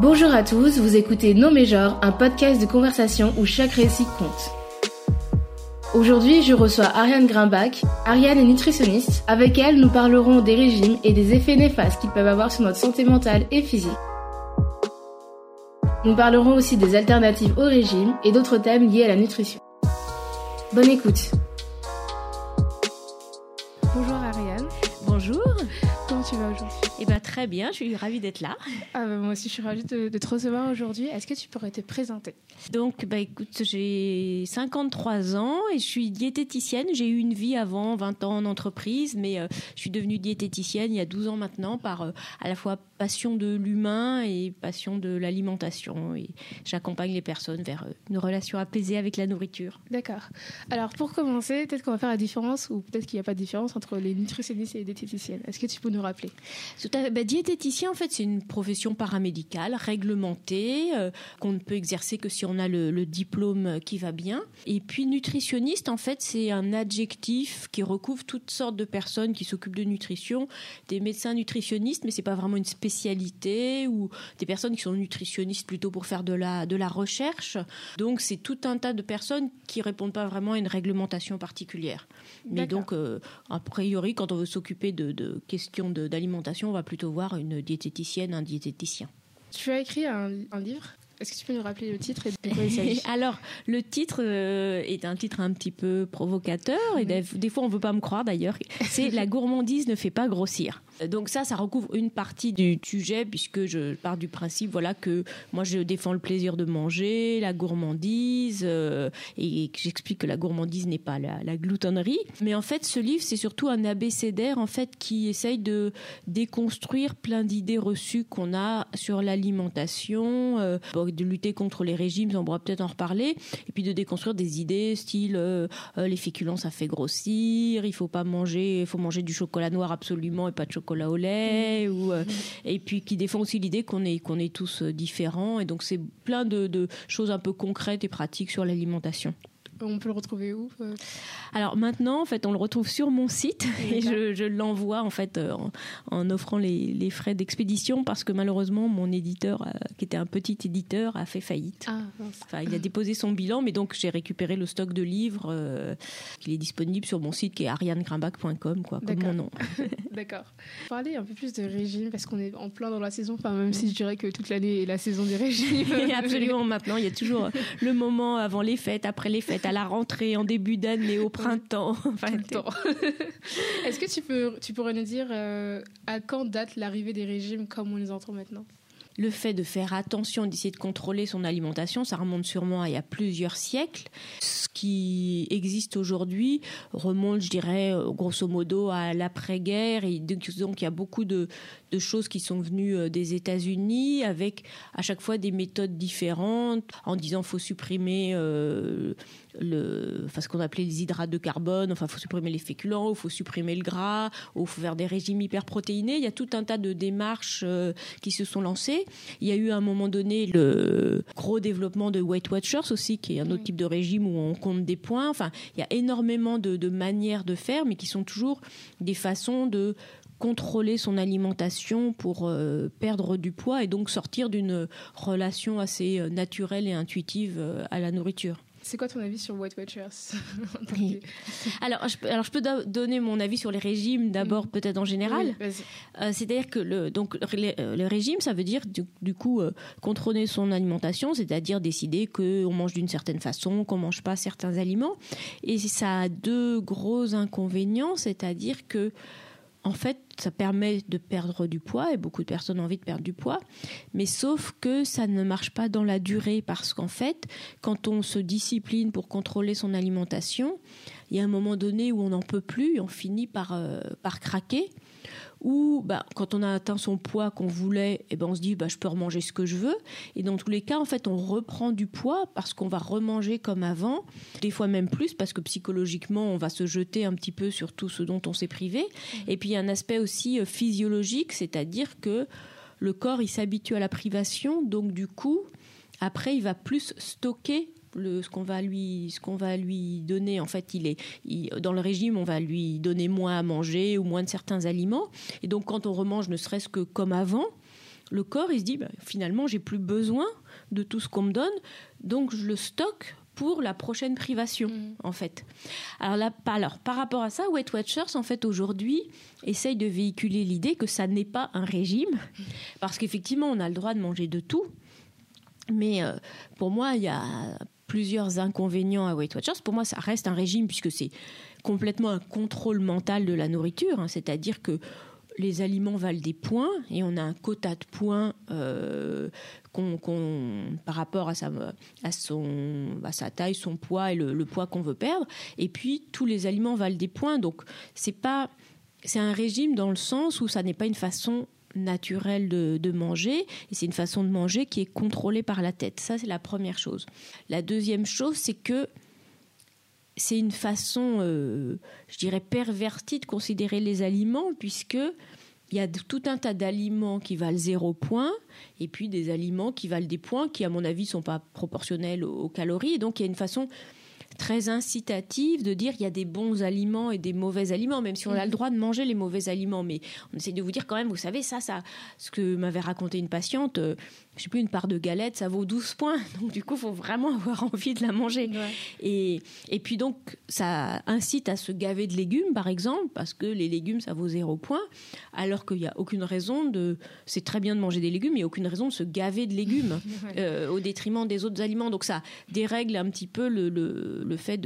Bonjour à tous, vous écoutez Non mais genre, un podcast de conversation où chaque récit compte. Aujourd'hui, je reçois Ariane Grimbach. Ariane est nutritionniste. Avec elle, nous parlerons des régimes et des effets néfastes qu'ils peuvent avoir sur notre santé mentale et physique. Nous parlerons aussi des alternatives au régime et d'autres thèmes liés à la nutrition. Bonne écoute. Bonjour Ariane. Bonjour. Comment tu vas aujourd'hui ? Eh bien très bien, je suis ravie d'être là. Moi aussi je suis ravie de te recevoir aujourd'hui. Est-ce que tu pourrais te présenter ? Donc écoute, j'ai 53 ans et je suis diététicienne. J'ai eu une vie avant, 20 ans en entreprise, mais je suis devenue diététicienne il y a 12 ans maintenant par à la fois passion de l'humain et passion de l'alimentation. Et j'accompagne les personnes vers une relation apaisée avec la nourriture. D'accord. Alors pour commencer, peut-être qu'on va faire la différence ou peut-être qu'il n'y a pas de différence entre les nutritionnistes et les diététiciennes. Est-ce que tu peux nous rappeler ? Diététicien, en fait, c'est une profession paramédicale réglementée qu'on ne peut exercer que si on a le diplôme qui va bien. Et puis nutritionniste, en fait, c'est un adjectif qui recouvre toutes sortes de personnes qui s'occupent de nutrition, des médecins nutritionnistes, mais c'est pas vraiment une spécialité, ou des personnes qui sont nutritionnistes plutôt pour faire de la recherche. Donc c'est tout un tas de personnes qui répondent pas vraiment à une réglementation particulière. Mais donc a priori, quand on veut s'occuper de questions d'alimentation, on va plutôt voir une diététicienne, un diététicien. Tu as écrit un livre ? Est-ce que tu peux nous rappeler le titre et de quoi il s'agit ? Alors, le titre est un titre un petit peu provocateur, et des fois on ne veut pas me croire d'ailleurs, c'est « La gourmandise ne fait pas grossir ». Donc ça recouvre une partie du sujet, puisque je pars du principe que moi je défends le plaisir de manger, la gourmandise, et que j'explique que la gourmandise n'est pas la gloutonnerie. Mais en fait, ce livre, c'est surtout un abécédaire qui essaye de déconstruire plein d'idées reçues qu'on a sur l'alimentation, de lutter contre les régimes, on pourra peut-être en reparler, et puis de déconstruire des idées style les féculents ça fait grossir, il faut manger du chocolat noir absolument et pas de chocolat au lait, et puis qui défend aussi l'idée qu'on est tous différents, et donc c'est plein de choses un peu concrètes et pratiques sur l'alimentation. On peut le retrouver où ? Alors maintenant, en fait, on le retrouve sur mon site et je l'envoie en offrant les frais d'expédition parce que malheureusement, mon éditeur, qui était un petit éditeur, a fait faillite. Il a déposé son bilan, mais donc j'ai récupéré le stock de livres. Il est disponible sur mon site qui est arianegrimbach.com, comme mon nom. D'accord. Parler un peu plus de régime parce qu'on est en plein dans la saison, même si je dirais que toute l'année est la saison des régimes. Absolument, maintenant, il y a toujours le moment avant les fêtes, après les fêtes, à la rentrée, en début d'année, au printemps. Est-ce que tu pourrais nous dire à quand date l'arrivée des régimes comme on les entend maintenant ? Le fait de faire attention, d'essayer de contrôler son alimentation, ça remonte sûrement à il y a plusieurs siècles. Ce qui existe aujourd'hui remonte, je dirais, grosso modo à l'après-guerre. Et donc, il y a beaucoup de choses qui sont venues des États-Unis avec à chaque fois des méthodes différentes en disant qu'il faut supprimer ce qu'on appelait les hydrates de carbone, il faut supprimer les féculents, il faut supprimer le gras, il faut faire des régimes hyperprotéinés. Il y a tout un tas de démarches qui se sont lancées. Il y a eu à un moment donné le gros développement de Weight Watchers aussi, qui est un autre type de régime où on compte des points. Il y a énormément de manières de faire, mais qui sont toujours des façons de contrôler son alimentation pour perdre du poids et donc sortir d'une relation assez naturelle et intuitive à la nourriture. C'est quoi ton avis sur Weight Watchers ? Alors, je peux donner mon avis sur les régimes d'abord, peut-être en général. Oui, c'est-à-dire que le régime, ça veut dire du coup contrôler son alimentation, c'est-à-dire décider qu'on mange d'une certaine façon, qu'on ne mange pas certains aliments. Et ça a deux gros inconvénients, c'est-à-dire que en fait, ça permet de perdre du poids et beaucoup de personnes ont envie de perdre du poids, mais sauf que ça ne marche pas dans la durée parce qu'en fait, quand on se discipline pour contrôler son alimentation, il y a un moment donné où on n'en peut plus, on finit par craquer. Ou quand on a atteint son poids qu'on voulait, on se dit je peux remanger ce que je veux. Et dans tous les cas, en fait, on reprend du poids parce qu'on va remanger comme avant, des fois même plus parce que psychologiquement, on va se jeter un petit peu sur tout ce dont on s'est privé. Et puis, il y a un aspect aussi physiologique, c'est-à-dire que le corps, il s'habitue à la privation. Donc, du coup, après, il va plus stocker ce qu'on va lui donner. En fait, dans le régime, on va lui donner moins à manger ou moins de certains aliments. Et donc, quand on remange ne serait-ce que comme avant, le corps, il se dit, bah, finalement, j'ai plus besoin de tout ce qu'on me donne, donc je le stocke pour la prochaine privation, en fait. Alors, par rapport à ça, Weight Watchers, en fait, aujourd'hui, essaye de véhiculer l'idée que ça n'est pas un régime, parce qu'effectivement, on a le droit de manger de tout, mais pour moi, il y a plusieurs inconvénients à Weight Watchers. Pour moi, ça reste un régime, puisque c'est complètement un contrôle mental de la nourriture, hein, c'est-à-dire que les aliments valent des points et on a un quota de points par rapport à sa taille, son poids et le poids qu'on veut perdre. Et puis, tous les aliments valent des points. Donc, c'est un régime dans le sens où ça n'est pas une façon naturelle de manger. Et c'est une façon de manger qui est contrôlée par la tête. Ça, c'est la première chose. La deuxième chose, c'est que c'est une façon, je dirais, pervertie de considérer les aliments, puisque il y a tout un tas d'aliments qui valent 0 points, et puis des aliments qui valent des points qui, à mon avis, ne sont pas proportionnels aux calories. Et donc, il y a une façon très incitative de dire il y a des bons aliments et des mauvais aliments, même si on a le droit de manger les mauvais aliments. Mais on essaie de vous dire quand même, vous savez, ça, ce que m'avait raconté une patiente, je ne sais plus, une part de galette, ça vaut 12 points. Donc, du coup, il faut vraiment avoir envie de la manger. Ouais. Et puis, donc, ça incite à se gaver de légumes, par exemple, parce que les légumes, ça vaut 0 points, alors qu'il n'y a aucune raison de... C'est très bien de manger des légumes, mais il n'y a aucune raison de se gaver de légumes au détriment des autres aliments. Donc, ça dérègle un petit peu le fait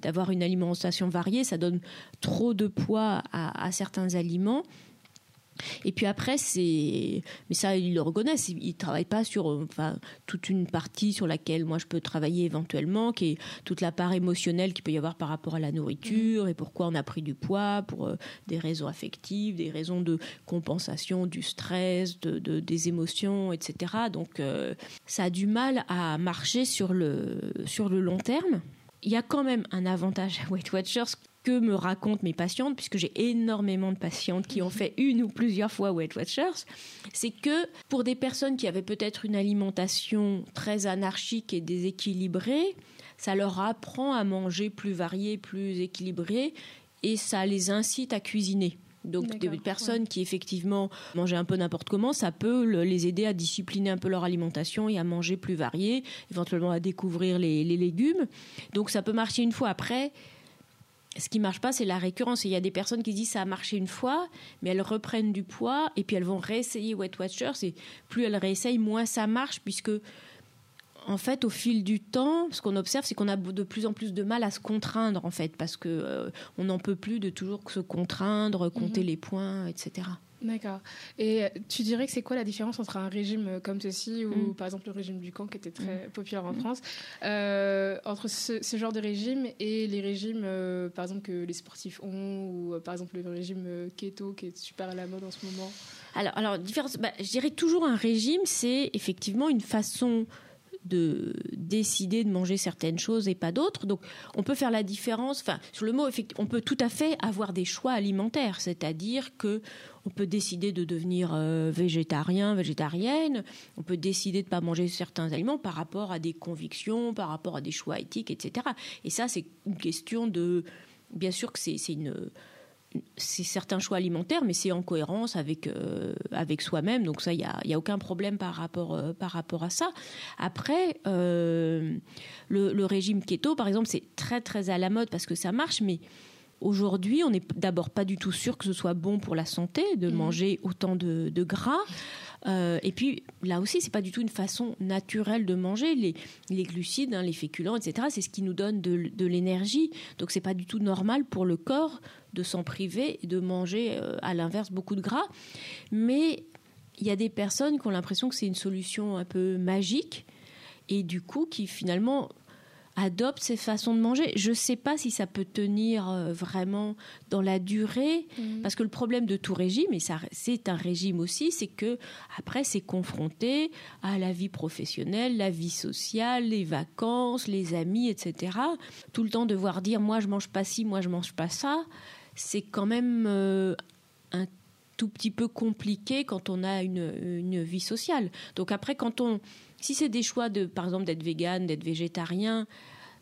d'avoir une alimentation variée. Ça donne trop de poids à certains aliments. Et puis après, mais ça, ils le reconnaissent, ils ne travaillent pas sur toute une partie sur laquelle moi je peux travailler éventuellement, qui est toute la part émotionnelle qu'il peut y avoir par rapport à la nourriture et pourquoi on a pris du poids, pour des raisons affectives, des raisons de compensation, du stress, des émotions, etc. Donc ça a du mal à marcher sur le long terme. Il y a quand même un avantage à Weight Watchers que me racontent mes patientes, puisque j'ai énormément de patientes qui ont fait une ou plusieurs fois Weight Watchers, c'est que pour des personnes qui avaient peut-être une alimentation très anarchique et déséquilibrée, ça leur apprend à manger plus varié, plus équilibré, et ça les incite à cuisiner. Donc des personnes qui effectivement mangeaient un peu n'importe comment, ça peut les aider à discipliner un peu leur alimentation et à manger plus varié, éventuellement à découvrir les légumes. Donc ça peut marcher une fois. Après, ce qui ne marche pas, c'est la récurrence. Il y a des personnes qui disent ça a marché une fois, mais elles reprennent du poids et puis elles vont réessayer Weight Watchers, et plus elles réessayent, moins ça marche, puisque en fait, au fil du temps, ce qu'on observe, c'est qu'on a de plus en plus de mal à se contraindre, en fait, parce qu'on n'en peut plus de toujours se contraindre, compter les points, etc. D'accord. Et tu dirais que c'est quoi la différence entre un régime comme ceci ou par exemple le régime du camp qui était très populaire en France, entre ce genre de régime et les régimes par exemple que les sportifs ont, ou par exemple le régime keto qui est super à la mode en ce moment? Alors différence, je dirais toujours un régime, c'est effectivement une façon de décider de manger certaines choses et pas d'autres. Donc, on peut faire la différence. Enfin, sur le mot, on peut tout à fait avoir des choix alimentaires. C'est-à-dire que on peut décider de devenir végétarien, végétarienne. On peut décider de pas manger certains aliments par rapport à des convictions, par rapport à des choix éthiques, etc. Et ça, c'est une question de... Bien sûr que c'est certains choix alimentaires, mais c'est en cohérence avec soi-même. Donc ça, il y a aucun problème par rapport à ça. Après, le régime keto, par exemple, c'est très, très à la mode parce que ça marche, mais aujourd'hui, on n'est d'abord pas du tout sûr que ce soit bon pour la santé de manger autant de gras. Et puis, là aussi, ce n'est pas du tout une façon naturelle de manger. Les glucides, les féculents, etc., c'est ce qui nous donne de l'énergie. Donc, ce n'est pas du tout normal pour le corps de s'en priver et de manger, à l'inverse, beaucoup de gras. Mais il y a des personnes qui ont l'impression que c'est une solution un peu magique et du coup, qui finalement adoptent ces façons de manger. Je ne sais pas si ça peut tenir vraiment dans la durée, parce que le problème de tout régime, et ça, c'est un régime aussi, c'est que après c'est confronté à la vie professionnelle, la vie sociale, les vacances, les amis, etc. Tout le temps devoir dire moi je mange pas ci, moi je mange pas ça, c'est quand même un tout petit peu compliqué quand on a une vie sociale. Donc après, si c'est des choix par exemple, d'être végane, d'être végétarien,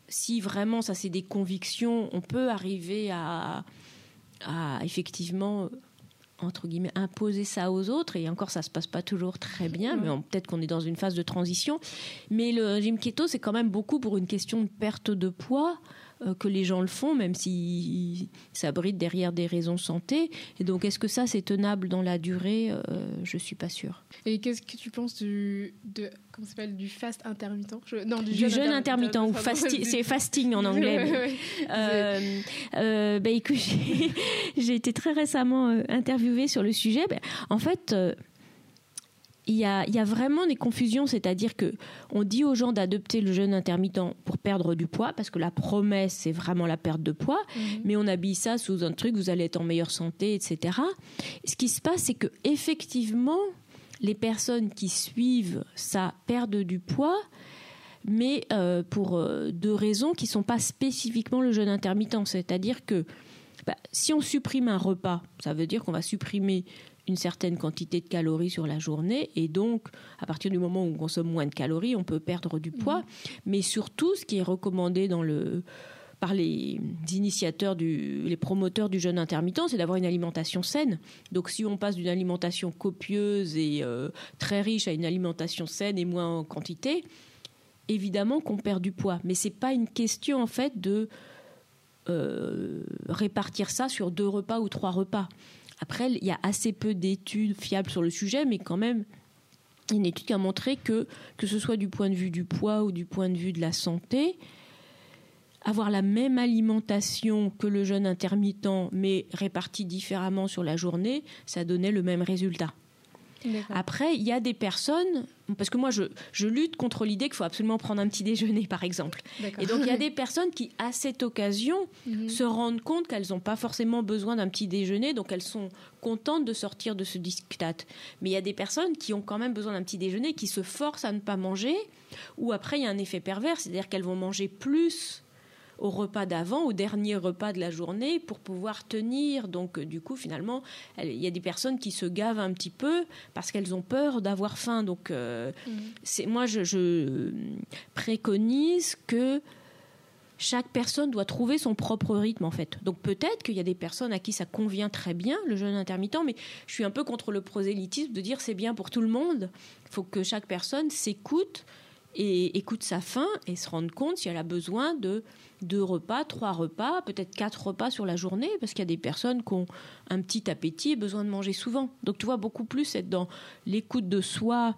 si vraiment ça c'est des convictions, on peut arriver à effectivement entre guillemets, imposer ça aux autres. Et encore, ça se passe pas toujours très bien, mais peut-être qu'on est dans une phase de transition. Mais le régime keto, c'est quand même beaucoup pour une question de perte de poids que les gens le font, même si ça abrite derrière des raisons santé. Et donc, est-ce que ça, c'est tenable dans la durée ? Je suis pas sûre. Et qu'est-ce que tu penses comment ça s'appelle, du fast intermittent ? Du jeûne intermittent, ou c'est fasting en anglais. Écoute, j'ai été très récemment interviewée sur le sujet. En fait, il y a vraiment des confusions, c'est-à-dire qu'on dit aux gens d'adopter le jeûne intermittent pour perdre du poids, parce que la promesse, c'est vraiment la perte de poids, mais on habille ça sous un truc, vous allez être en meilleure santé, etc. Ce qui se passe, c'est qu'effectivement, les personnes qui suivent ça perdent du poids, mais pour deux raisons qui ne sont pas spécifiquement le jeûne intermittent. C'est-à-dire que si on supprime un repas, ça veut dire qu'on va supprimer une certaine quantité de calories sur la journée, et donc à partir du moment où on consomme moins de calories, on peut perdre du poids. Mais surtout, ce qui est recommandé par les initiateurs, les promoteurs du jeûne intermittent, c'est d'avoir une alimentation saine. Donc si on passe d'une alimentation copieuse et très riche à une alimentation saine et moins en quantité, évidemment qu'on perd du poids. Mais c'est pas une question en fait de répartir ça sur 2 repas ou 3 repas. Après, il y a assez peu d'études fiables sur le sujet, mais quand même, il y a une étude qui a montré que ce soit du point de vue du poids ou du point de vue de la santé, avoir la même alimentation que le jeûne intermittent, mais répartie différemment sur la journée, ça donnait le même résultat. D'accord. Après, il y a des personnes... Parce que moi, je lutte contre l'idée qu'il faut absolument prendre un petit déjeuner, par exemple. D'accord. Et donc, il y a des personnes qui, à cette occasion, se rendent compte qu'elles n'ont pas forcément besoin d'un petit déjeuner, donc elles sont contentes de sortir de ce diktat. Mais il y a des personnes qui ont quand même besoin d'un petit déjeuner, qui se forcent à ne pas manger, ou après, il y a un effet pervers, c'est-à-dire qu'elles vont manger plus au repas d'avant, au dernier repas de la journée, pour pouvoir tenir. Donc, du coup, finalement, il y a des personnes qui se gavent un petit peu parce qu'elles ont peur d'avoir faim. Donc, moi, je préconise que chaque personne doit trouver son propre rythme, en fait. Donc, peut-être qu'il y a des personnes à qui ça convient très bien, le jeûne intermittent, mais je suis un peu contre le prosélytisme de dire c'est bien pour tout le monde. Il faut que chaque personne s'écoute et écoute sa faim et se rendre compte si elle a besoin de 2 repas, 3 repas, peut-être 4 repas sur la journée, parce qu'il y a des personnes qui ont un petit appétit et besoin de manger souvent. Donc tu vois, beaucoup plus être dans l'écoute de soi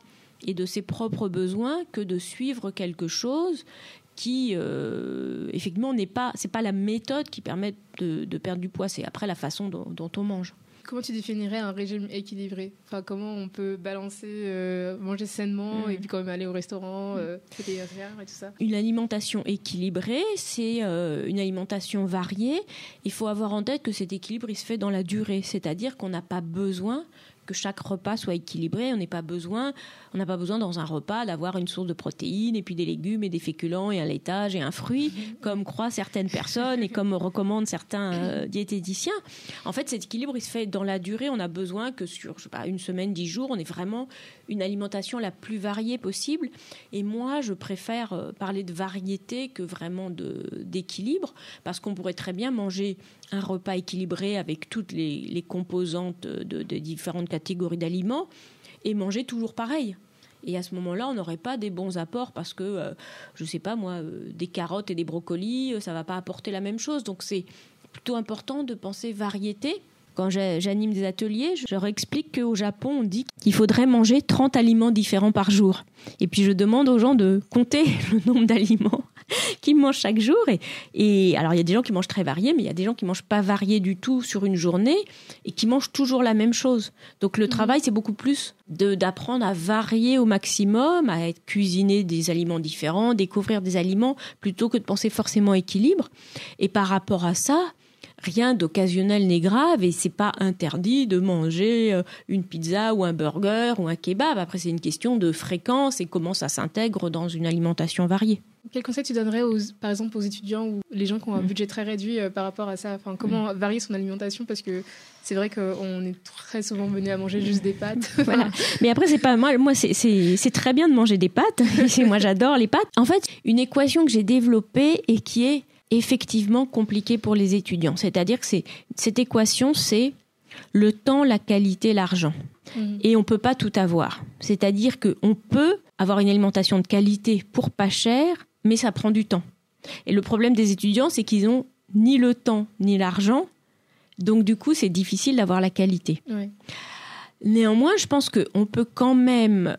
et de ses propres besoins que de suivre quelque chose qui, effectivement, c'est pas la méthode qui permet de perdre du poids, c'est après la façon dont on mange. Comment tu définirais un régime équilibré ? Enfin, comment on peut balancer, manger sainement et puis quand même aller au restaurant, faire des repas et tout ça ? Une alimentation équilibrée, c'est une alimentation variée. Il faut avoir en tête que cet équilibre, il se fait dans la durée. C'est-à-dire qu'on n'a pas besoin que chaque repas soit équilibré. On n'a pas besoin dans un repas d'avoir une source de protéines et puis des légumes et des féculents et un laitage et un fruit, comme croient certaines personnes et comme recommandent certains diététiciens. En fait, cet équilibre, il se fait dans la durée. On a besoin que sur 1 semaine, 10 jours, on ait vraiment une alimentation la plus variée possible. Et moi, je préfère parler de variété que vraiment d'équilibre, parce qu'on pourrait très bien manger un repas équilibré avec toutes les composantes de différentes catégories d'aliments et manger toujours pareil. Et à ce moment-là, on n'aurait pas des bons apports parce que, je ne sais pas moi, des carottes et des brocolis, ça ne va pas apporter la même chose. Donc c'est plutôt important de penser variété. Quand j'anime des ateliers, je leur explique qu'au Japon, on dit qu'il faudrait manger 30 aliments différents par jour. Et puis je demande aux gens de compter le nombre d'aliments qu'ils mangent chaque jour. Et alors, il y a des gens qui mangent très variés, mais il y a des gens qui ne mangent pas variés du tout sur une journée et qui mangent toujours la même chose. Donc, le travail, c'est beaucoup plus d'apprendre à varier au maximum, à cuisiner des aliments différents, découvrir des aliments, plutôt que de penser forcément équilibre. Et par rapport à ça, rien d'occasionnel n'est grave et c'est pas interdit de manger une pizza ou un burger ou un kebab. Après, c'est une question de fréquence et comment ça s'intègre dans une alimentation variée. Quel conseil tu donnerais, par exemple, aux étudiants ou les gens qui ont un budget très réduit par rapport à ça ? Enfin, comment varier son alimentation ? Parce que c'est vrai qu'on est très souvent venu à manger juste des pâtes. Voilà. Mais après, c'est pas mal. Moi, c'est très bien de manger des pâtes. Moi, j'adore les pâtes. En fait, une équation que j'ai développée et qui est effectivement compliqué pour les étudiants. C'est-à-dire que cette équation, c'est le temps, la qualité, l'argent. Et on ne peut pas tout avoir. C'est-à-dire qu'on peut avoir une alimentation de qualité pour pas cher, mais ça prend du temps. Et le problème des étudiants, c'est qu'ils n'ont ni le temps ni l'argent. Donc, du coup, c'est difficile d'avoir la qualité. Ouais. Néanmoins, je pense qu'on peut quand même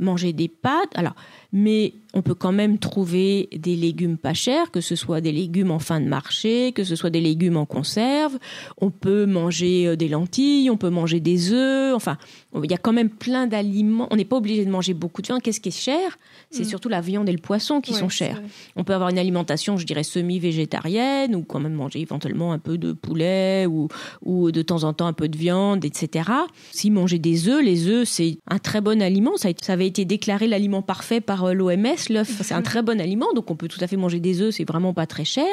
manger des pâtes, alors, mais on peut quand même trouver des légumes pas chers, que ce soit des légumes en fin de marché, que ce soit des légumes en conserve. On peut manger des lentilles, on peut manger des œufs. Enfin, il y a quand même plein d'aliments. On n'est pas obligé de manger beaucoup de viande. Qu'est-ce qui est cher ? C'est surtout la viande et le poisson qui sont chers. On peut avoir une alimentation, je dirais, semi-végétarienne, ou quand même manger éventuellement un peu de poulet ou de temps en temps un peu de viande, etc. Si manger des œufs, les œufs, c'est un très bon aliment. Ça avait été déclaré l'aliment parfait par l'OMS. L'œuf, c'est un très bon aliment, donc on peut tout à fait manger des œufs, c'est vraiment pas très cher.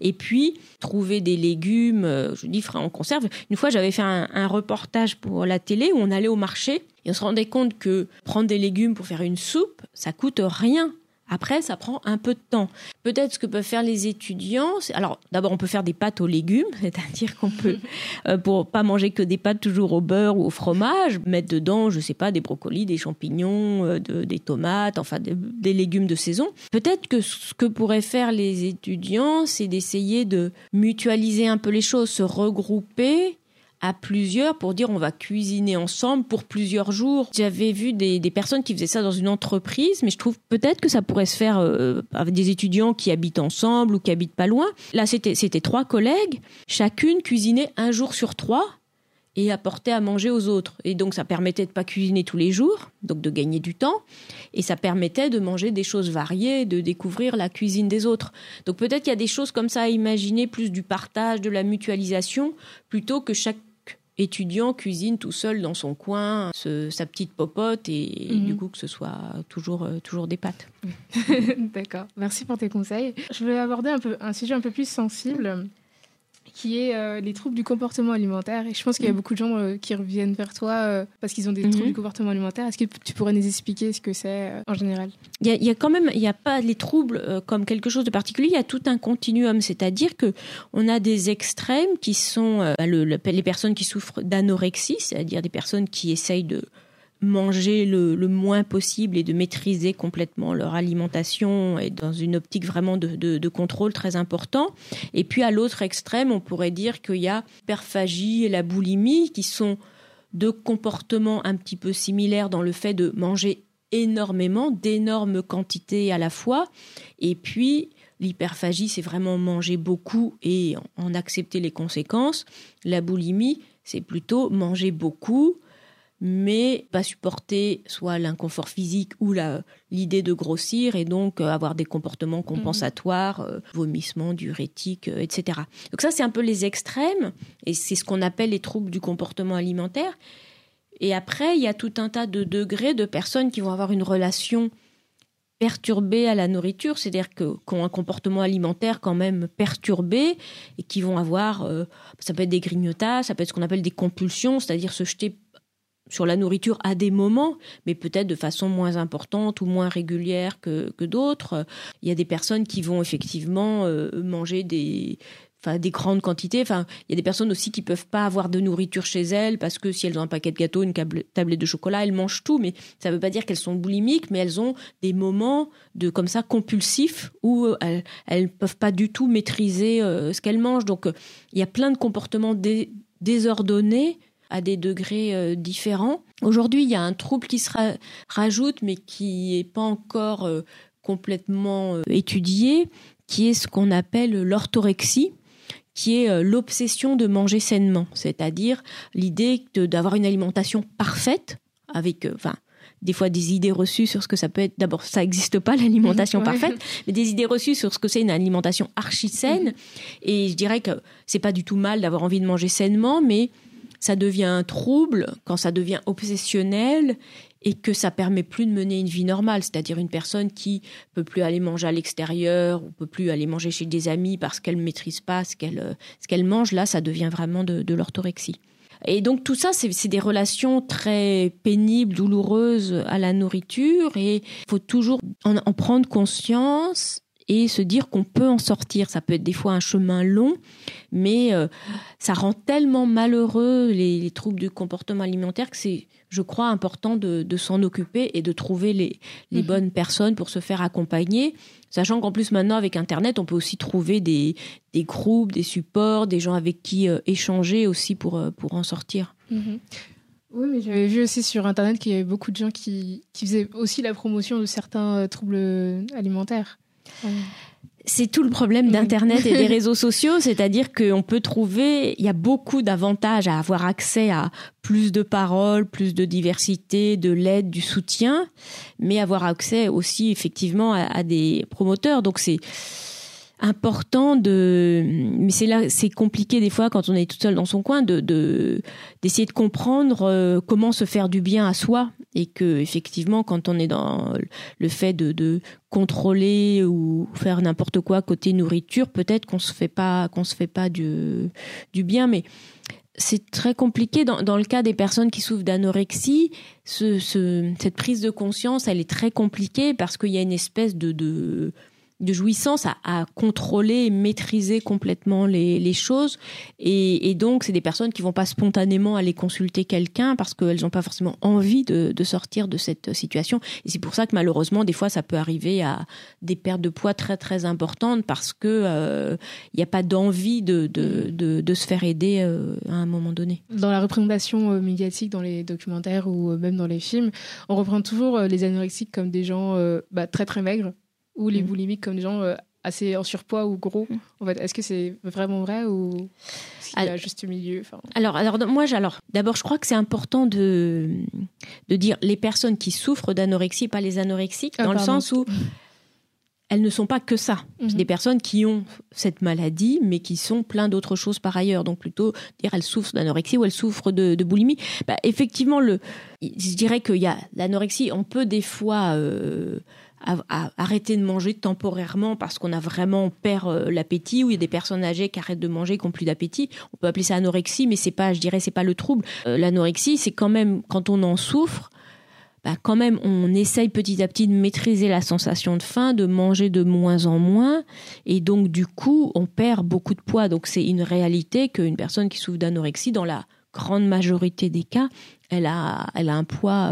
Et puis, trouver des légumes, je dis frais en conserve. Une fois, j'avais fait un reportage pour la télé où on allait au marché et on se rendait compte que prendre des légumes pour faire une soupe, ça coûte rien. Après, ça prend un peu de temps. Peut-être ce que peuvent faire les étudiants... Alors, d'abord, on peut faire des pâtes aux légumes, c'est-à-dire qu'on peut, pour pas manger que des pâtes toujours au beurre ou au fromage, mettre dedans, je sais pas, des brocolis, des champignons, des tomates, enfin, des légumes de saison. Peut-être que ce que pourraient faire les étudiants, c'est d'essayer de mutualiser un peu les choses, se regrouper à plusieurs pour dire on va cuisiner ensemble pour plusieurs jours. J'avais vu des personnes qui faisaient ça dans une entreprise, mais je trouve peut-être que ça pourrait se faire avec des étudiants qui habitent ensemble ou qui habitent pas loin. Là, c'était 3 collègues, chacune cuisinait un jour sur 3 et apportait à manger aux autres. Et donc, ça permettait de pas cuisiner tous les jours, donc de gagner du temps, et ça permettait de manger des choses variées, de découvrir la cuisine des autres. Donc, peut-être qu'il y a des choses comme ça à imaginer, plus du partage, de la mutualisation, plutôt que chaque étudiant cuisine tout seul dans son coin, sa petite popote et du coup que ce soit toujours des pâtes. D'accord, merci pour tes conseils. Je vais aborder un sujet un peu plus sensible qui est les troubles du comportement alimentaire. Et je pense qu'il y a beaucoup de gens qui reviennent vers toi parce qu'ils ont des troubles du comportement alimentaire. Est-ce que tu pourrais nous expliquer ce que c'est en général ? Il y a quand même, il n'y a pas les troubles comme quelque chose de particulier. Il y a tout un continuum, c'est-à-dire que on a des extrêmes qui sont les personnes qui souffrent d'anorexie, c'est-à-dire des personnes qui essayent de manger le moins possible et de maîtriser complètement leur alimentation et dans une optique vraiment de contrôle très important. Et puis à l'autre extrême, on pourrait dire qu'il y a l'hyperphagie et la boulimie qui sont deux comportements un petit peu similaires dans le fait de manger énormément, d'énormes quantités à la fois. Et puis l'hyperphagie, c'est vraiment manger beaucoup et en accepter les conséquences. La boulimie, c'est plutôt manger beaucoup, mais pas supporter soit l'inconfort physique ou l'idée de grossir et donc avoir des comportements compensatoires, vomissements, diurétiques, etc. Donc ça, c'est un peu les extrêmes et c'est ce qu'on appelle les troubles du comportement alimentaire. Et après, il y a tout un tas de degrés de personnes qui vont avoir une relation perturbés à la nourriture, c'est-à-dire qui ont un comportement alimentaire quand même perturbé et qui vont avoir, ça peut être des grignotages, ça peut être ce qu'on appelle des compulsions, c'est-à-dire se jeter sur la nourriture à des moments, mais peut-être de façon moins importante ou moins régulière que d'autres. Il y a des personnes qui vont effectivement manger des grandes quantités. Enfin, il y a des personnes aussi qui ne peuvent pas avoir de nourriture chez elles parce que si elles ont un paquet de gâteaux, une tablette de chocolat, elles mangent tout. Mais ça ne veut pas dire qu'elles sont boulimiques, mais elles ont des moments comme ça compulsifs où elles ne peuvent pas du tout maîtriser ce qu'elles mangent. Donc, il y a plein de comportements désordonnés à des degrés différents. Aujourd'hui, il y a un trouble qui se rajoute, mais qui n'est pas encore complètement étudié, qui est ce qu'on appelle l'orthorexie, qui est l'obsession de manger sainement, c'est-à-dire l'idée d'avoir une alimentation parfaite, avec des fois des idées reçues sur ce que ça peut être. D'abord, ça n'existe pas, l'alimentation parfaite, mais des idées reçues sur ce que c'est une alimentation archi-saine. Et je dirais que ce n'est pas du tout mal d'avoir envie de manger sainement, mais ça devient un trouble quand ça devient obsessionnel et que ça ne permet plus de mener une vie normale. C'est-à-dire une personne qui ne peut plus aller manger à l'extérieur ou ne peut plus aller manger chez des amis parce qu'elle ne maîtrise pas ce qu'elle mange. Là, ça devient vraiment de l'orthorexie. Et donc tout ça, c'est des relations très pénibles, douloureuses à la nourriture. Et il faut toujours en prendre conscience et se dire qu'on peut en sortir. Ça peut être des fois un chemin long, mais ça rend tellement malheureux les troubles du comportement alimentaire que c'est, je crois, important de s'en occuper et de trouver les bonnes personnes pour se faire accompagner. Sachant qu'en plus, maintenant, avec Internet, on peut aussi trouver des groupes, des supports, des gens avec qui échanger aussi pour en sortir. Mm-hmm. Oui, mais j'avais vu aussi sur Internet qu'il y avait beaucoup de gens qui faisaient aussi la promotion de certains troubles alimentaires. C'est tout le problème d'Internet et des réseaux sociaux, c'est-à-dire qu'on peut trouver... Il y a beaucoup d'avantages à avoir accès à plus de paroles, plus de diversité, de l'aide, du soutien, mais avoir accès aussi effectivement à des promoteurs. Donc c'est important de... Mais c'est là, c'est compliqué des fois quand on est tout seul dans son coin d'essayer de comprendre comment se faire du bien à soi. Et que, effectivement, quand on est dans le fait de contrôler ou faire n'importe quoi côté nourriture, peut-être qu'on se fait pas du bien. Mais c'est très compliqué. Dans le cas des personnes qui souffrent d'anorexie, cette prise de conscience, elle est très compliquée parce qu'il y a une espèce de jouissance à contrôler et maîtriser complètement les choses. Et donc, c'est des personnes qui ne vont pas spontanément aller consulter quelqu'un parce qu'elles n'ont pas forcément envie de sortir de cette situation. Et c'est pour ça que malheureusement, des fois, ça peut arriver à des pertes de poids très, très importantes parce qu'il n'y a pas d'envie de se faire aider à un moment donné. Dans la représentation médiatique, dans les documentaires ou même dans les films, on reprend toujours les anorexiques comme des gens très, très maigres. Ou les boulimiques comme des gens assez en surpoids ou gros. En fait, est-ce que c'est vraiment vrai ou s'il y a juste milieu Alors, d'abord, je crois que c'est important de dire les personnes qui souffrent d'anorexie, pas les anorexiques, le sens où elles ne sont pas que ça. C'est des personnes qui ont cette maladie, mais qui sont plein d'autres choses par ailleurs. Donc, plutôt dire elles souffrent d'anorexie ou elles souffrent de boulimie. Bah, effectivement, je dirais qu'il y a l'anorexie, on peut des fois... à arrêter de manger temporairement parce qu'on a vraiment, on perd l'appétit, ou il y a des personnes âgées qui arrêtent de manger, qui n'ont plus d'appétit. On peut appeler ça anorexie, mais c'est pas le trouble. L'anorexie, c'est quand même, quand on en souffre, quand même, on essaye petit à petit de maîtriser la sensation de faim, de manger de moins en moins. Et donc, du coup, on perd beaucoup de poids. Donc, c'est une réalité qu'une personne qui souffre d'anorexie, dans la grande majorité des cas, elle a un poids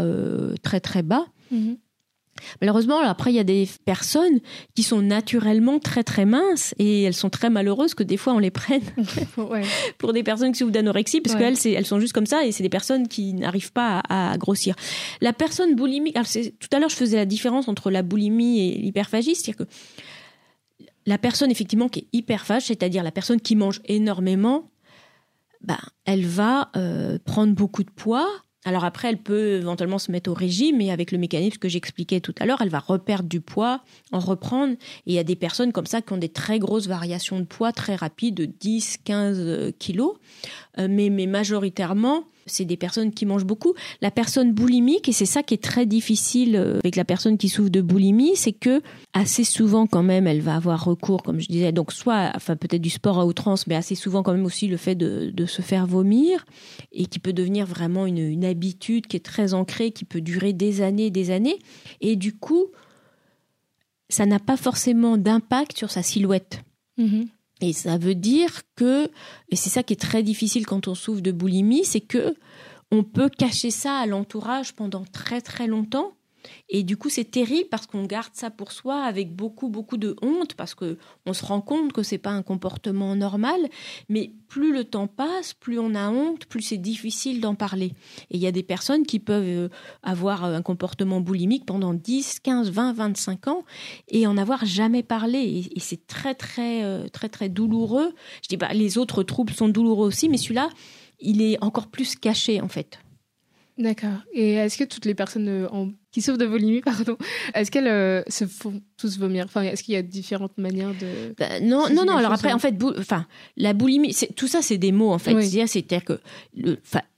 très, très bas. Mm-hmm. Malheureusement, après, il y a des personnes qui sont naturellement très, très minces et elles sont très malheureuses que des fois, on les prenne pour des personnes qui souffrent d'anorexie parce qu'elles sont juste comme ça et c'est des personnes qui n'arrivent pas à grossir. La personne boulimique... Alors tout à l'heure, je faisais la différence entre la boulimie et l'hyperphagie, c'est-à-dire que la personne, effectivement, qui est hyperphage, c'est-à-dire la personne qui mange énormément, elle va prendre beaucoup de poids. Alors après, elle peut éventuellement se mettre au régime, mais avec le mécanisme que j'expliquais tout à l'heure, elle va reperdre du poids, en reprendre. Et il y a des personnes comme ça qui ont des très grosses variations de poids, très rapides, de 10, 15 kilos. Mais majoritairement, c'est des personnes qui mangent beaucoup. La personne boulimique, et c'est ça qui est très difficile avec la personne qui souffre de boulimie, c'est que assez souvent quand même, elle va avoir recours, comme je disais, donc peut-être du sport à outrance, mais assez souvent quand même aussi le fait de se faire vomir, et qui peut devenir vraiment une habitude qui est très ancrée, qui peut durer des années et des années. Et du coup, ça n'a pas forcément d'impact sur sa silhouette. Mmh. Et ça veut dire que, et c'est ça qui est très difficile quand on souffre de boulimie, c'est que on peut cacher ça à l'entourage pendant très très longtemps. Et du coup, c'est terrible parce qu'on garde ça pour soi avec beaucoup, beaucoup de honte parce qu'on se rend compte que ce n'est pas un comportement normal. Mais plus le temps passe, plus on a honte, plus c'est difficile d'en parler. Et il y a des personnes qui peuvent avoir un comportement boulimique pendant 10, 15, 20, 25 ans et en avoir jamais parlé. Et c'est très, très, très, très douloureux. Je dis, les autres troubles sont douloureux aussi, mais celui-là, il est encore plus caché en fait. D'accord. Et est-ce que toutes les personnes qui souffrent de boulimie, est-ce qu'elles se font tous vomir ? Enfin, est-ce qu'il y a différentes manières de... Non. Alors après, en fait, la boulimie, tout ça, c'est des mots, en fait. Oui. C'est-à-dire que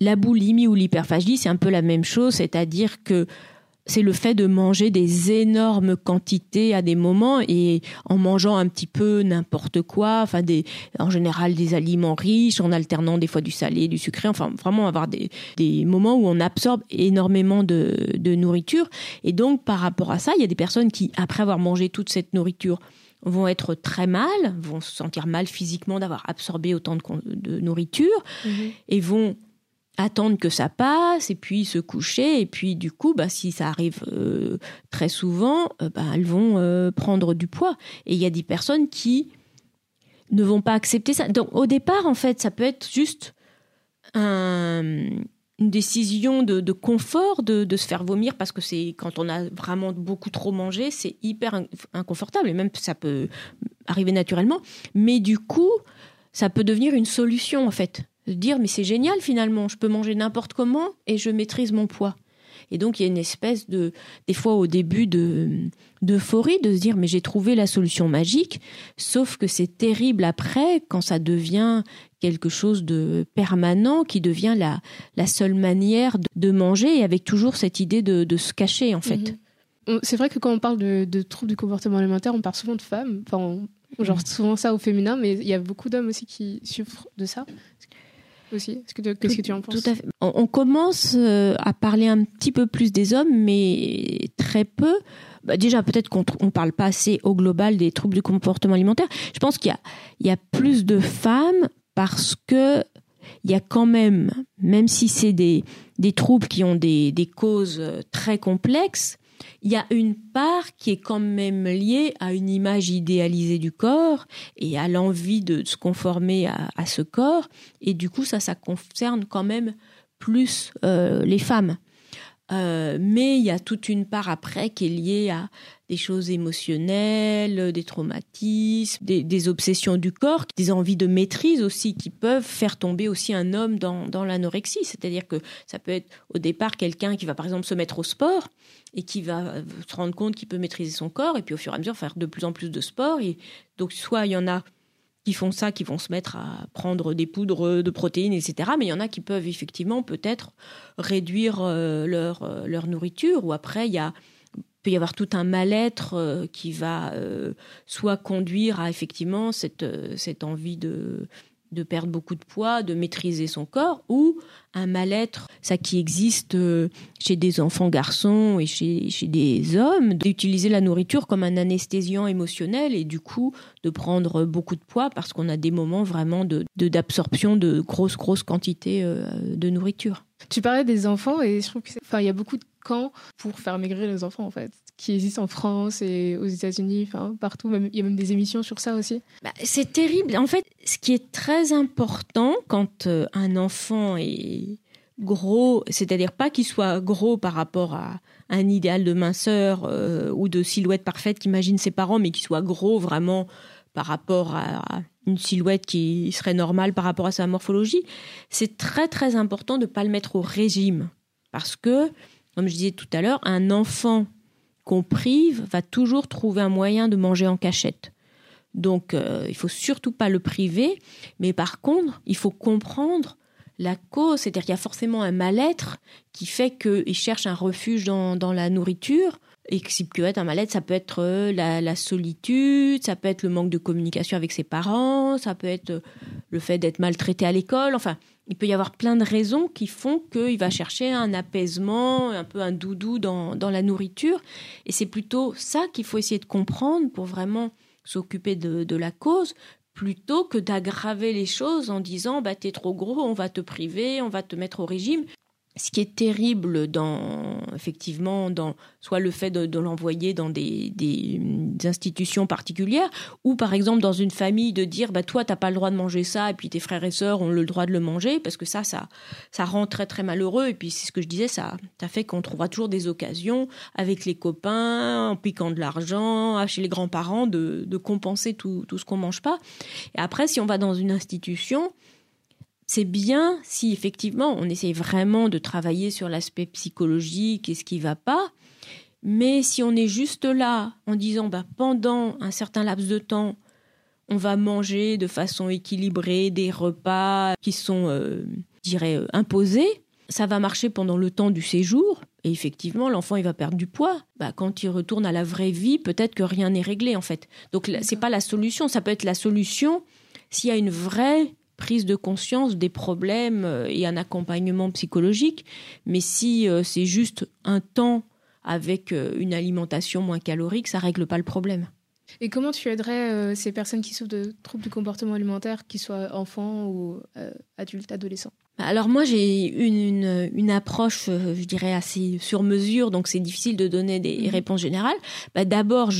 la boulimie ou l'hyperphagie, c'est un peu la même chose. C'est-à-dire que c'est le fait de manger des énormes quantités à des moments et en mangeant un petit peu n'importe quoi, en général des aliments riches, en alternant des fois du salé, du sucré, vraiment avoir des moments où on absorbe énormément de nourriture. Et donc, par rapport à ça, il y a des personnes qui, après avoir mangé toute cette nourriture, vont être très mal, vont se sentir mal physiquement d'avoir absorbé autant de nourriture, et vont attendre que ça passe, et puis se coucher, et puis du coup, si ça arrive très souvent, elles vont prendre du poids. Et il y a des personnes qui ne vont pas accepter ça. Donc au départ, en fait, ça peut être juste une décision de confort de se faire vomir, parce que c'est quand on a vraiment beaucoup trop mangé, c'est hyper inconfortable, et même ça peut arriver naturellement. Mais du coup, ça peut devenir une solution, en fait. De dire, mais c'est génial finalement, je peux manger n'importe comment et je maîtrise mon poids. Et donc, il y a une espèce de, des fois au début, d'euphorie, de se dire, mais j'ai trouvé la solution magique, sauf que c'est terrible après, quand ça devient quelque chose de permanent, qui devient la seule manière de manger, et avec toujours cette idée de se cacher, en fait. C'est vrai que quand on parle de troubles du comportement alimentaire, on parle souvent de femmes, enfin, genre souvent ça au féminin, mais il y a beaucoup d'hommes aussi qui souffrent de ça aussi. Qu'est-ce que tu en penses ? Tout à fait. On commence à parler un petit peu plus des hommes, mais très peu. Déjà, peut-être qu'on ne parle pas assez au global des troubles du comportement alimentaire. Je pense qu'il y a plus de femmes parce qu'il y a quand même, même si c'est des troubles qui ont des causes très complexes, il y a une part qui est quand même liée à une image idéalisée du corps et à l'envie de se conformer à ce corps. Et du coup, ça concerne quand même plus les femmes. Mais il y a toute une part après qui est liée à des choses émotionnelles, des traumatismes, des obsessions du corps, des envies de maîtrise aussi qui peuvent faire tomber aussi un homme dans l'anorexie. C'est-à-dire que ça peut être au départ quelqu'un qui va par exemple se mettre au sport et qui va se rendre compte qu'il peut maîtriser son corps et puis au fur et à mesure faire de plus en plus de sport. Et donc soit il y en a qui font ça, qui vont se mettre à prendre des poudres de protéines, etc. Mais il y en a qui peuvent effectivement peut-être réduire leur nourriture. Ou après, il peut y avoir tout un mal-être qui va soit conduire à effectivement cette envie de perdre beaucoup de poids, de maîtriser son corps, ou un mal-être, ça qui existe chez des enfants garçons et chez des hommes, d'utiliser la nourriture comme un anesthésiant émotionnel et du coup de prendre beaucoup de poids parce qu'on a des moments vraiment d'absorption de grosses quantités de nourriture. Tu parlais des enfants et je trouve que il y a beaucoup de camps pour faire maigrir les enfants en fait, qui existent en France et aux États-Unis, partout. Il y a même des émissions sur ça aussi. C'est terrible. En fait, ce qui est très important quand un enfant est gros, c'est-à-dire pas qu'il soit gros par rapport à un idéal de minceur ou de silhouette parfaite qu'imaginent ses parents, mais qu'il soit gros vraiment par rapport à une silhouette qui serait normale par rapport à sa morphologie, c'est très très important de ne pas le mettre au régime. Parce que, comme je disais tout à l'heure, un enfant qu'on prive va toujours trouver un moyen de manger en cachette. Donc, il ne faut surtout pas le priver. Mais par contre, il faut comprendre la cause. C'est-à-dire qu'il y a forcément un mal-être qui fait qu'il cherche un refuge dans la nourriture. Et que si peut être un mal-être, ça peut être la solitude, ça peut être le manque de communication avec ses parents, ça peut être le fait d'être maltraité à l'école. Enfin, il peut y avoir plein de raisons qui font qu'il va chercher un apaisement, un peu un doudou dans la nourriture. Et c'est plutôt ça qu'il faut essayer de comprendre pour vraiment s'occuper de la cause, plutôt que d'aggraver les choses en disant « t'es trop gros, on va te priver, on va te mettre au régime ». Ce qui est terrible effectivement, soit le fait de l'envoyer dans des institutions particulières, ou par exemple dans une famille de dire toi t'as pas le droit de manger ça et puis tes frères et sœurs ont le droit de le manger, parce que ça rend très très malheureux. Et puis c'est ce que je disais, ça fait qu'on trouvera toujours des occasions avec les copains, en piquant de l'argent, chez les grands-parents, de compenser tout ce qu'on mange pas. Et après, si on va dans une institution, c'est bien si, effectivement, on essaie vraiment de travailler sur l'aspect psychologique et ce qui ne va pas. Mais si on est juste là en disant pendant un certain laps de temps, on va manger de façon équilibrée des repas qui sont, imposés, ça va marcher pendant le temps du séjour. Et effectivement, l'enfant, il va perdre du poids. Quand il retourne à la vraie vie, peut-être que rien n'est réglé, en fait. Donc, ce n'est pas la solution. Ça peut être la solution s'il y a une vraie prise de conscience des problèmes et un accompagnement psychologique. Mais si c'est juste un temps avec une alimentation moins calorique, ça ne règle pas le problème. Et comment tu aiderais ces personnes qui souffrent de troubles du comportement alimentaire, qu'ils soient enfants ou adultes, adolescents? Alors moi, j'ai une approche, je dirais, assez sur mesure, donc c'est difficile de donner des réponses générales. Bah, d'abord,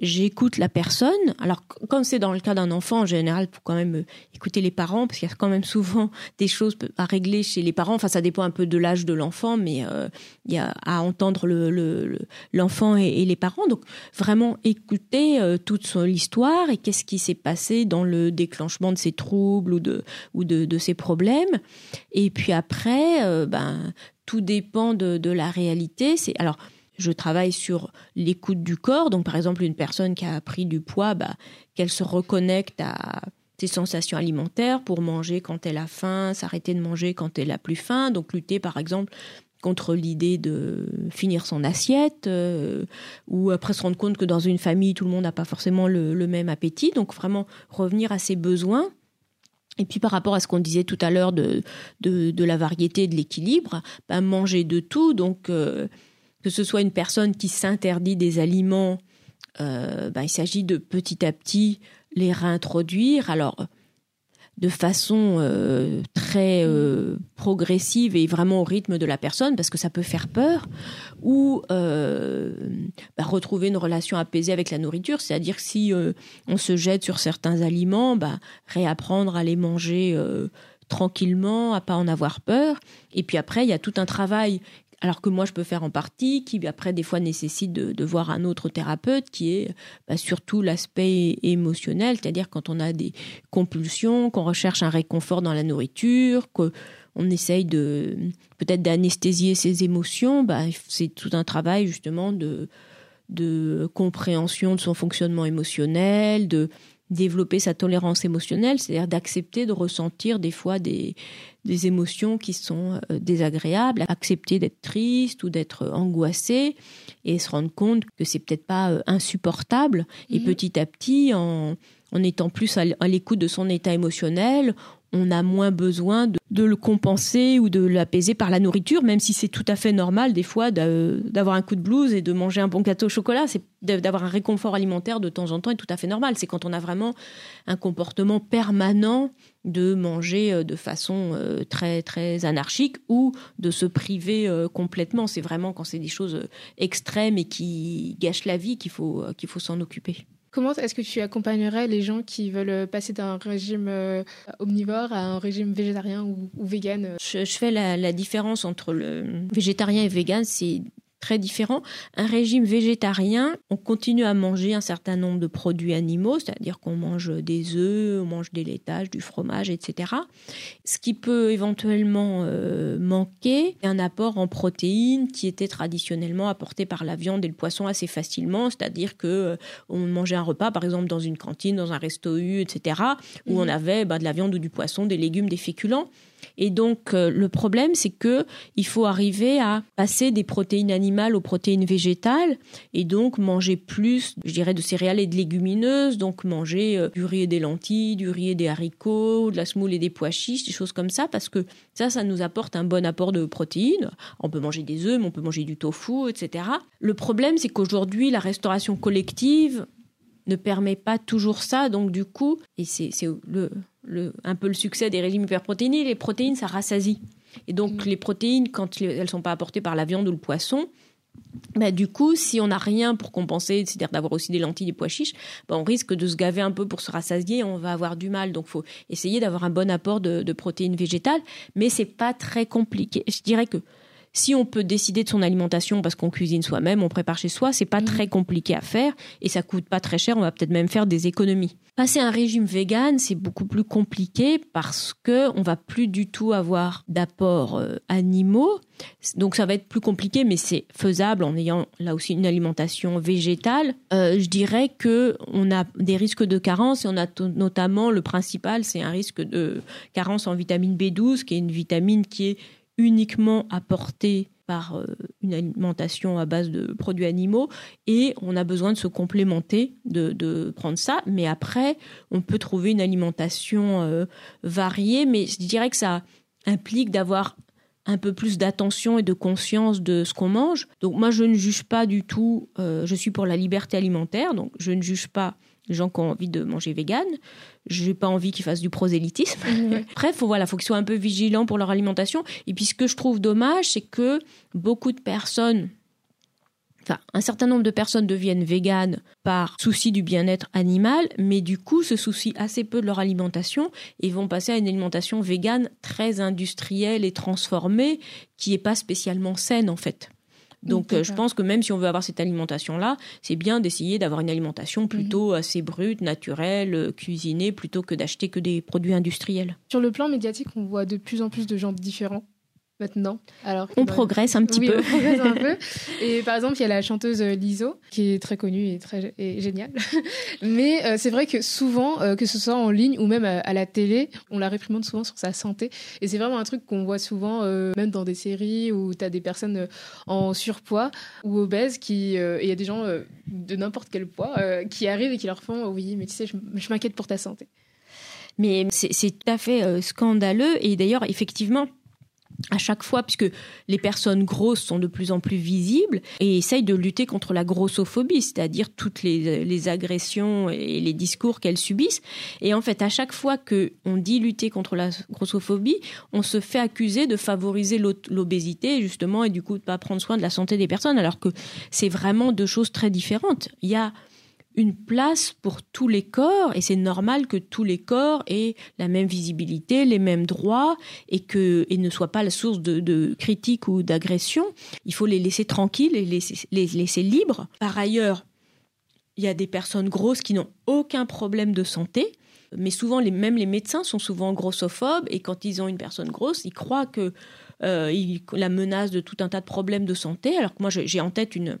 j'écoute la personne. Alors, comme c'est dans le cas d'un enfant, en général, il faut quand même écouter les parents, parce qu'il y a quand même souvent des choses à régler chez les parents. Enfin, ça dépend un peu de l'âge de l'enfant, mais il y a à entendre l'enfant et les parents. Donc, vraiment écouter toute l'histoire et qu'est-ce qui s'est passé dans le déclenchement de ces troubles ou de ces problèmes. Et puis après, tout dépend de la réalité. Alors, je travaille sur l'écoute du corps. Donc, par exemple, une personne qui a pris du poids, qu'elle se reconnecte à ses sensations alimentaires pour manger quand elle a faim, s'arrêter de manger quand elle a plus faim. Donc, lutter, par exemple, contre l'idée de finir son assiette ou après se rendre compte que dans une famille, tout le monde n'a pas forcément le même appétit. Donc, vraiment revenir à ses besoins. Et puis par rapport à ce qu'on disait tout à l'heure de la variété, de l'équilibre, manger de tout, donc que ce soit une personne qui s'interdit des aliments, il s'agit de petit à petit les réintroduire, alors de façon très progressive et vraiment au rythme de la personne, parce que ça peut faire peur, ou retrouver une relation apaisée avec la nourriture, c'est-à-dire que si on se jette sur certains aliments, réapprendre à les manger tranquillement, à pas en avoir peur. Et puis après, il y a tout un travail, alors que moi je peux faire en partie, qui après des fois nécessite de voir un autre thérapeute, qui est surtout l'aspect émotionnel, c'est-à-dire quand on a des compulsions, qu'on recherche un réconfort dans la nourriture, qu'on essaye peut-être d'anesthésier ses émotions, c'est tout un travail justement de compréhension de son fonctionnement émotionnel, de développer sa tolérance émotionnelle, c'est-à-dire d'accepter de ressentir des fois des émotions qui sont désagréables, accepter d'être triste ou d'être angoissé et se rendre compte que c'est peut-être pas insupportable. Et petit à petit, en étant plus à l'écoute de son état émotionnel, on a moins besoin de le compenser ou de l'apaiser par la nourriture, même si c'est tout à fait normal des fois d'avoir un coup de blues et de manger un bon gâteau au chocolat. C'est d'avoir un réconfort alimentaire de temps en temps est tout à fait normal. C'est quand on a vraiment un comportement permanent de manger de façon très, très anarchique ou de se priver complètement. C'est vraiment quand c'est des choses extrêmes et qui gâchent la vie qu'il faut s'en occuper. Comment est-ce que tu accompagnerais les gens qui veulent passer d'un régime omnivore à un régime végétarien ou vegan ? Je fais la différence entre le végétarien et vegan, c'est très différent. Un régime végétarien, on continue à manger un certain nombre de produits animaux, c'est-à-dire qu'on mange des œufs, on mange des laitages, du fromage, etc. Ce qui peut éventuellement manquer, c'est un apport en protéines qui était traditionnellement apporté par la viande et le poisson assez facilement, c'est-à-dire qu'on mangeait un repas, par exemple, dans une cantine, dans un resto U, etc., où on avait de la viande ou du poisson, des légumes, des féculents. Et donc, le problème, c'est qu'il faut arriver à passer des protéines animales aux protéines végétales et donc manger plus, je dirais, de céréales et de légumineuses, donc manger du riz et des lentilles, du riz et des haricots, de la semoule et des pois chiches, des choses comme ça, parce que ça nous apporte un bon apport de protéines. On peut manger des œufs, mais on peut manger du tofu, etc. Le problème, c'est qu'aujourd'hui, la restauration collective ne permet pas toujours ça, donc du coup, et c'est un peu le succès des régimes hyperprotéinés, les protéines, ça rassasie. Et donc, les protéines, quand elles ne sont pas apportées par la viande ou le poisson, du coup, si on n'a rien pour compenser, c'est-à-dire d'avoir aussi des lentilles, des pois chiches, on risque de se gaver un peu pour se rassasier, on va avoir du mal. Donc, il faut essayer d'avoir un bon apport de protéines végétales, mais ce n'est pas très compliqué. Je dirais que si on peut décider de son alimentation parce qu'on cuisine soi-même, on prépare chez soi, c'est pas très compliqué à faire et ça coûte pas très cher, on va peut-être même faire des économies. Passer à un régime vegan, c'est beaucoup plus compliqué parce qu'on va plus du tout avoir d'apports animaux. Donc ça va être plus compliqué, mais c'est faisable en ayant là aussi une alimentation végétale. Je dirais qu'on a des risques de carence et on a notamment le principal, c'est un risque de carence en vitamine B12, qui est une vitamine qui est uniquement apporté par une alimentation à base de produits animaux et on a besoin de se complémenter, de prendre ça. Mais après, on peut trouver une alimentation variée, mais je dirais que ça implique d'avoir un peu plus d'attention et de conscience de ce qu'on mange. Donc moi, je ne juge pas du tout, je suis pour la liberté alimentaire, donc je ne juge pas les gens qui ont envie de manger vegan. Je n'ai pas envie qu'ils fassent du prosélytisme. Mmh. Bref, faut qu'ils soient un peu vigilants pour leur alimentation. Et puis ce que je trouve dommage, c'est que beaucoup de personnes, enfin un certain nombre de personnes deviennent véganes par souci du bien-être animal, mais du coup se soucient assez peu de leur alimentation et vont passer à une alimentation végane très industrielle et transformée qui n'est pas spécialement saine en fait. Donc, je pense que même si on veut avoir cette alimentation-là, c'est bien d'essayer d'avoir une alimentation plutôt assez brute, naturelle, cuisinée, plutôt que d'acheter que des produits industriels. Sur le plan médiatique, on voit de plus en plus de gens différents maintenant. Alors on progresse un petit peu. Oui, on progresse un peu. Et par exemple, il y a la chanteuse Lizzo, qui est très connue et géniale. Mais c'est vrai que souvent, que ce soit en ligne ou même à la télé, on la réprimande souvent sur sa santé. Et c'est vraiment un truc qu'on voit souvent, même dans des séries où tu as des personnes en surpoids ou obèses, et il y a des gens de n'importe quel poids qui arrivent et qui leur font « Oui, mais tu sais, je m'inquiète pour ta santé. » Mais c'est tout à fait scandaleux. Et d'ailleurs, effectivement, à chaque fois, puisque les personnes grosses sont de plus en plus visibles et essayent de lutter contre la grossophobie, c'est-à-dire toutes les agressions et les discours qu'elles subissent. Et en fait, à chaque fois qu'on dit lutter contre la grossophobie, on se fait accuser de favoriser l'obésité, justement, et du coup de ne pas prendre soin de la santé des personnes, alors que c'est vraiment deux choses très différentes. Il y a une place pour tous les corps, et c'est normal que tous les corps aient la même visibilité, les mêmes droits, et ne soient pas la source de critiques ou d'agressions. Il faut les laisser tranquilles et les laisser libres. Par ailleurs, il y a des personnes grosses qui n'ont aucun problème de santé, mais souvent, même les médecins sont souvent grossophobes, et quand ils ont une personne grosse, ils croient que la menace de tout un tas de problèmes de santé, alors que moi, j'ai en tête une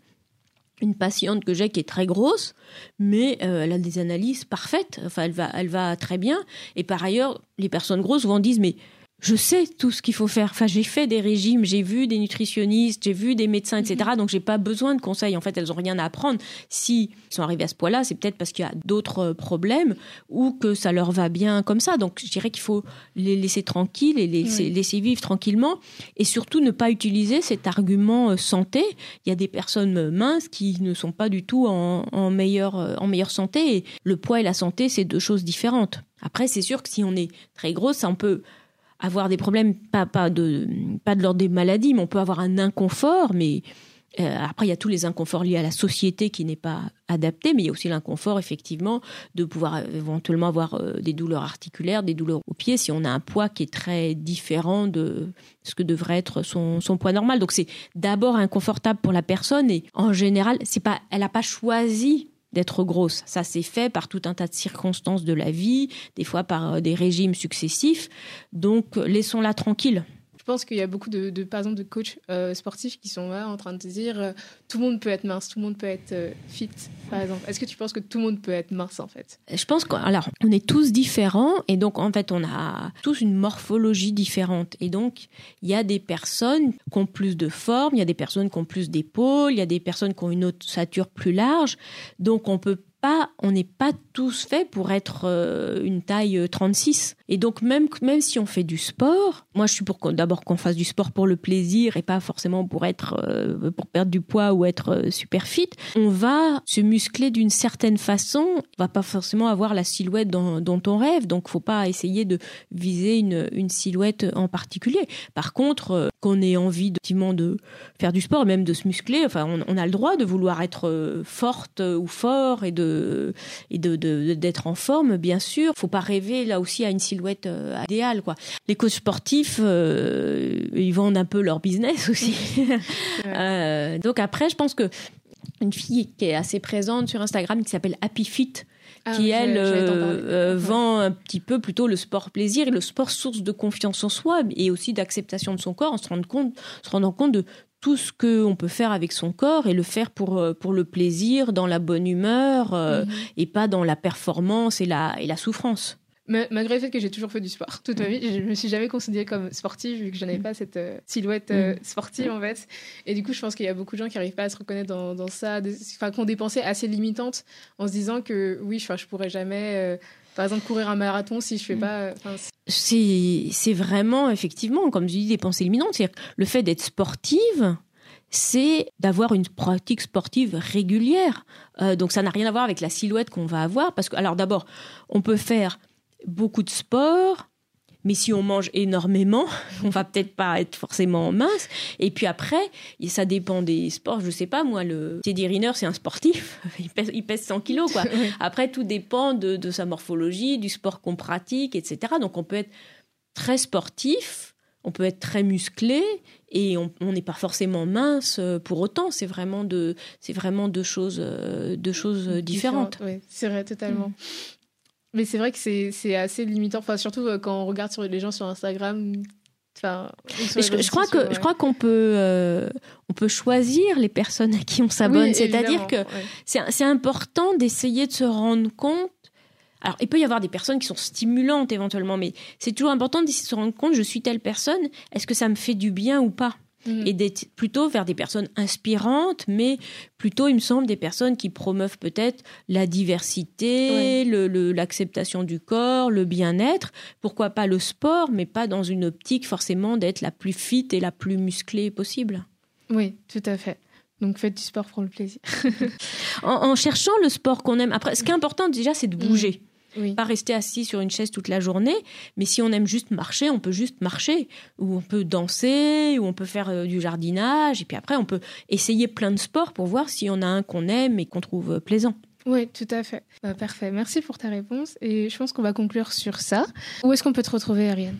patiente que j'ai qui est très grosse, mais elle a des analyses parfaites. Enfin, elle va très bien. Et par ailleurs, les personnes grosses souvent disent « Mais je sais tout ce qu'il faut faire. Enfin, j'ai fait des régimes, j'ai vu des nutritionnistes, j'ai vu des médecins, etc. Donc, j'ai pas besoin de conseils. » En fait, elles ont rien à apprendre. Si elles sont arrivées à ce poids-là, c'est peut-être parce qu'il y a d'autres problèmes ou que ça leur va bien comme ça. Donc, je dirais qu'il faut les laisser tranquilles et laisser vivre tranquillement. Et surtout, ne pas utiliser cet argument santé. Il y a des personnes minces qui ne sont pas du tout en meilleure santé. Et le poids et la santé, c'est deux choses différentes. Après, c'est sûr que si on est très grosse, ça on peut avoir des problèmes, pas de l'ordre des maladies, mais on peut avoir un inconfort, mais après il y a tous les inconforts liés à la société qui n'est pas adaptée, mais il y a aussi l'inconfort effectivement de pouvoir éventuellement avoir des douleurs articulaires, des douleurs aux pieds, si on a un poids qui est très différent de ce que devrait être son poids normal. Donc c'est d'abord inconfortable pour la personne et en général, elle n'a pas choisi d'être grosse. Ça s'est fait par tout un tas de circonstances de la vie, des fois par des régimes successifs. Donc, laissons-la tranquille. Je pense qu'il y a beaucoup par exemple, de coachs sportifs qui sont là en train de dire tout le monde peut être mince, tout le monde peut être fit, par exemple. Est-ce que tu penses que tout le monde peut être mince, en fait ? Je pense qu'on est tous différents et donc, en fait, on a tous une morphologie différente. Et donc, il y a des personnes qui ont plus de forme, il y a des personnes qui ont plus d'épaules, il y a des personnes qui ont une ossature plus large. Donc, on n'est pas tous faits pour être une taille 36. Et donc, même si on fait du sport, moi, je suis pour d'abord qu'on fasse du sport pour le plaisir et pas forcément pour perdre du poids ou être super fit. On va se muscler d'une certaine façon. On va pas forcément avoir la silhouette dont on rêve. Donc, faut pas essayer de viser une silhouette en particulier. Par contre, qu'on ait envie de faire du sport, même de se muscler, enfin, on a le droit de vouloir être forte ou fort et d'être en forme, bien sûr. Faut pas rêver là aussi à une silhouette idéale, quoi. Les coachs sportifs, ils vendent un peu leur business aussi. Donc après, je pense que une fille qui est assez présente sur Instagram, qui s'appelle Happy Fit, vend un petit peu plutôt le sport plaisir et le sport source de confiance en soi et aussi d'acceptation de son corps, en se rendant compte de tout ce qu'on peut faire avec son corps et le faire pour le plaisir, dans la bonne humeur et pas dans la performance et la souffrance. Malgré le fait que j'ai toujours fait du sport toute ma vie, je ne me suis jamais considérée comme sportive vu que je n'avais pas cette silhouette sportive en fait. Et du coup, je pense qu'il y a beaucoup de gens qui n'arrivent pas à se reconnaître dans ça, qui ont des pensées assez limitantes en se disant que oui, je ne pourrais jamais Par exemple, courir un marathon, si je fais pas... C'est vraiment, effectivement, comme je dis, des pensées limitantes. C'est-à-dire que le fait d'être sportive, c'est d'avoir une pratique sportive régulière. Donc, ça n'a rien à voir avec la silhouette qu'on va avoir. Parce que, alors d'abord, on peut faire beaucoup de sport... Mais si on mange énormément, on va peut-être pas être forcément mince. Et puis après, ça dépend des sports. Je sais pas, moi, le Teddy Riner, c'est un sportif. Il pèse 100 kilos, quoi. Après, tout dépend de sa morphologie, du sport qu'on pratique, etc. Donc, on peut être très sportif, on peut être très musclé et on n'est pas forcément mince pour autant. C'est vraiment deux choses différentes. Oui, c'est vrai, totalement. Mais c'est vrai que c'est assez limitant, enfin, surtout quand on regarde sur les gens sur Instagram. Enfin, je crois qu'on peut, choisir les personnes à qui on s'abonne. Oui, c'est-à-dire que c'est important d'essayer de se rendre compte. Alors, il peut y avoir des personnes qui sont stimulantes éventuellement, mais c'est toujours important d'essayer de se rendre compte, je suis telle personne, est-ce que ça me fait du bien ou pas ? Et d'être plutôt vers des personnes inspirantes, mais plutôt, il me semble, des personnes qui promeuvent peut-être la diversité, l'acceptation du corps, le bien-être. Pourquoi pas le sport, mais pas dans une optique forcément d'être la plus fit et la plus musclée possible. Oui, tout à fait. Donc faites du sport pour le plaisir. en cherchant le sport qu'on aime. Après, ce qui est important déjà, c'est de bouger. Oui. Pas rester assis sur une chaise toute la journée, mais si on aime juste marcher, on peut juste marcher, ou on peut danser, ou on peut faire du jardinage, et puis après on peut essayer plein de sports pour voir s'il y en a un qu'on aime et qu'on trouve plaisant. Oui, tout à fait. Bah, parfait, merci pour ta réponse, et je pense qu'on va conclure sur ça. Où est-ce qu'on peut te retrouver, Ariane ?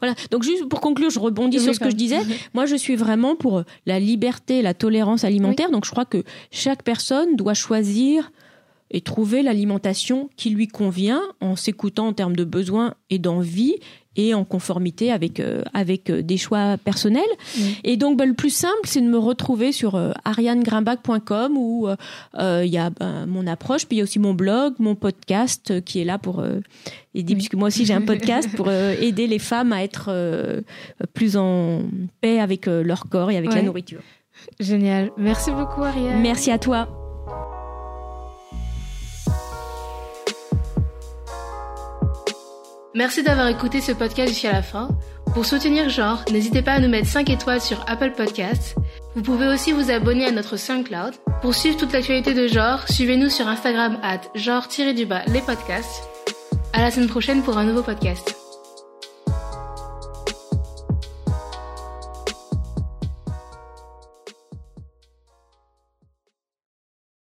Voilà, donc juste pour conclure, je rebondis sur ce que je disais. Moi, je suis vraiment pour la liberté, la tolérance alimentaire, donc je crois que chaque personne doit choisir et trouver l'alimentation qui lui convient en s'écoutant en termes de besoins et d'envie et en conformité avec des choix personnels. Et donc, le plus simple, c'est de me retrouver sur arianegrimbach.com où il y a mon approche, puis il y a aussi mon blog, mon podcast qui est là pour aider, puisque moi aussi j'ai un podcast pour aider les femmes à être plus en paix avec leur corps et avec la nourriture. Génial. Merci beaucoup, Ariane. Merci à toi. Merci d'avoir écouté ce podcast jusqu'à la fin. Pour soutenir Genre, n'hésitez pas à nous mettre 5 étoiles sur Apple Podcasts. Vous pouvez aussi vous abonner à notre SoundCloud. Pour suivre toute l'actualité de Genre, suivez-nous sur Instagram @genre_les podcasts. À la semaine prochaine pour un nouveau podcast.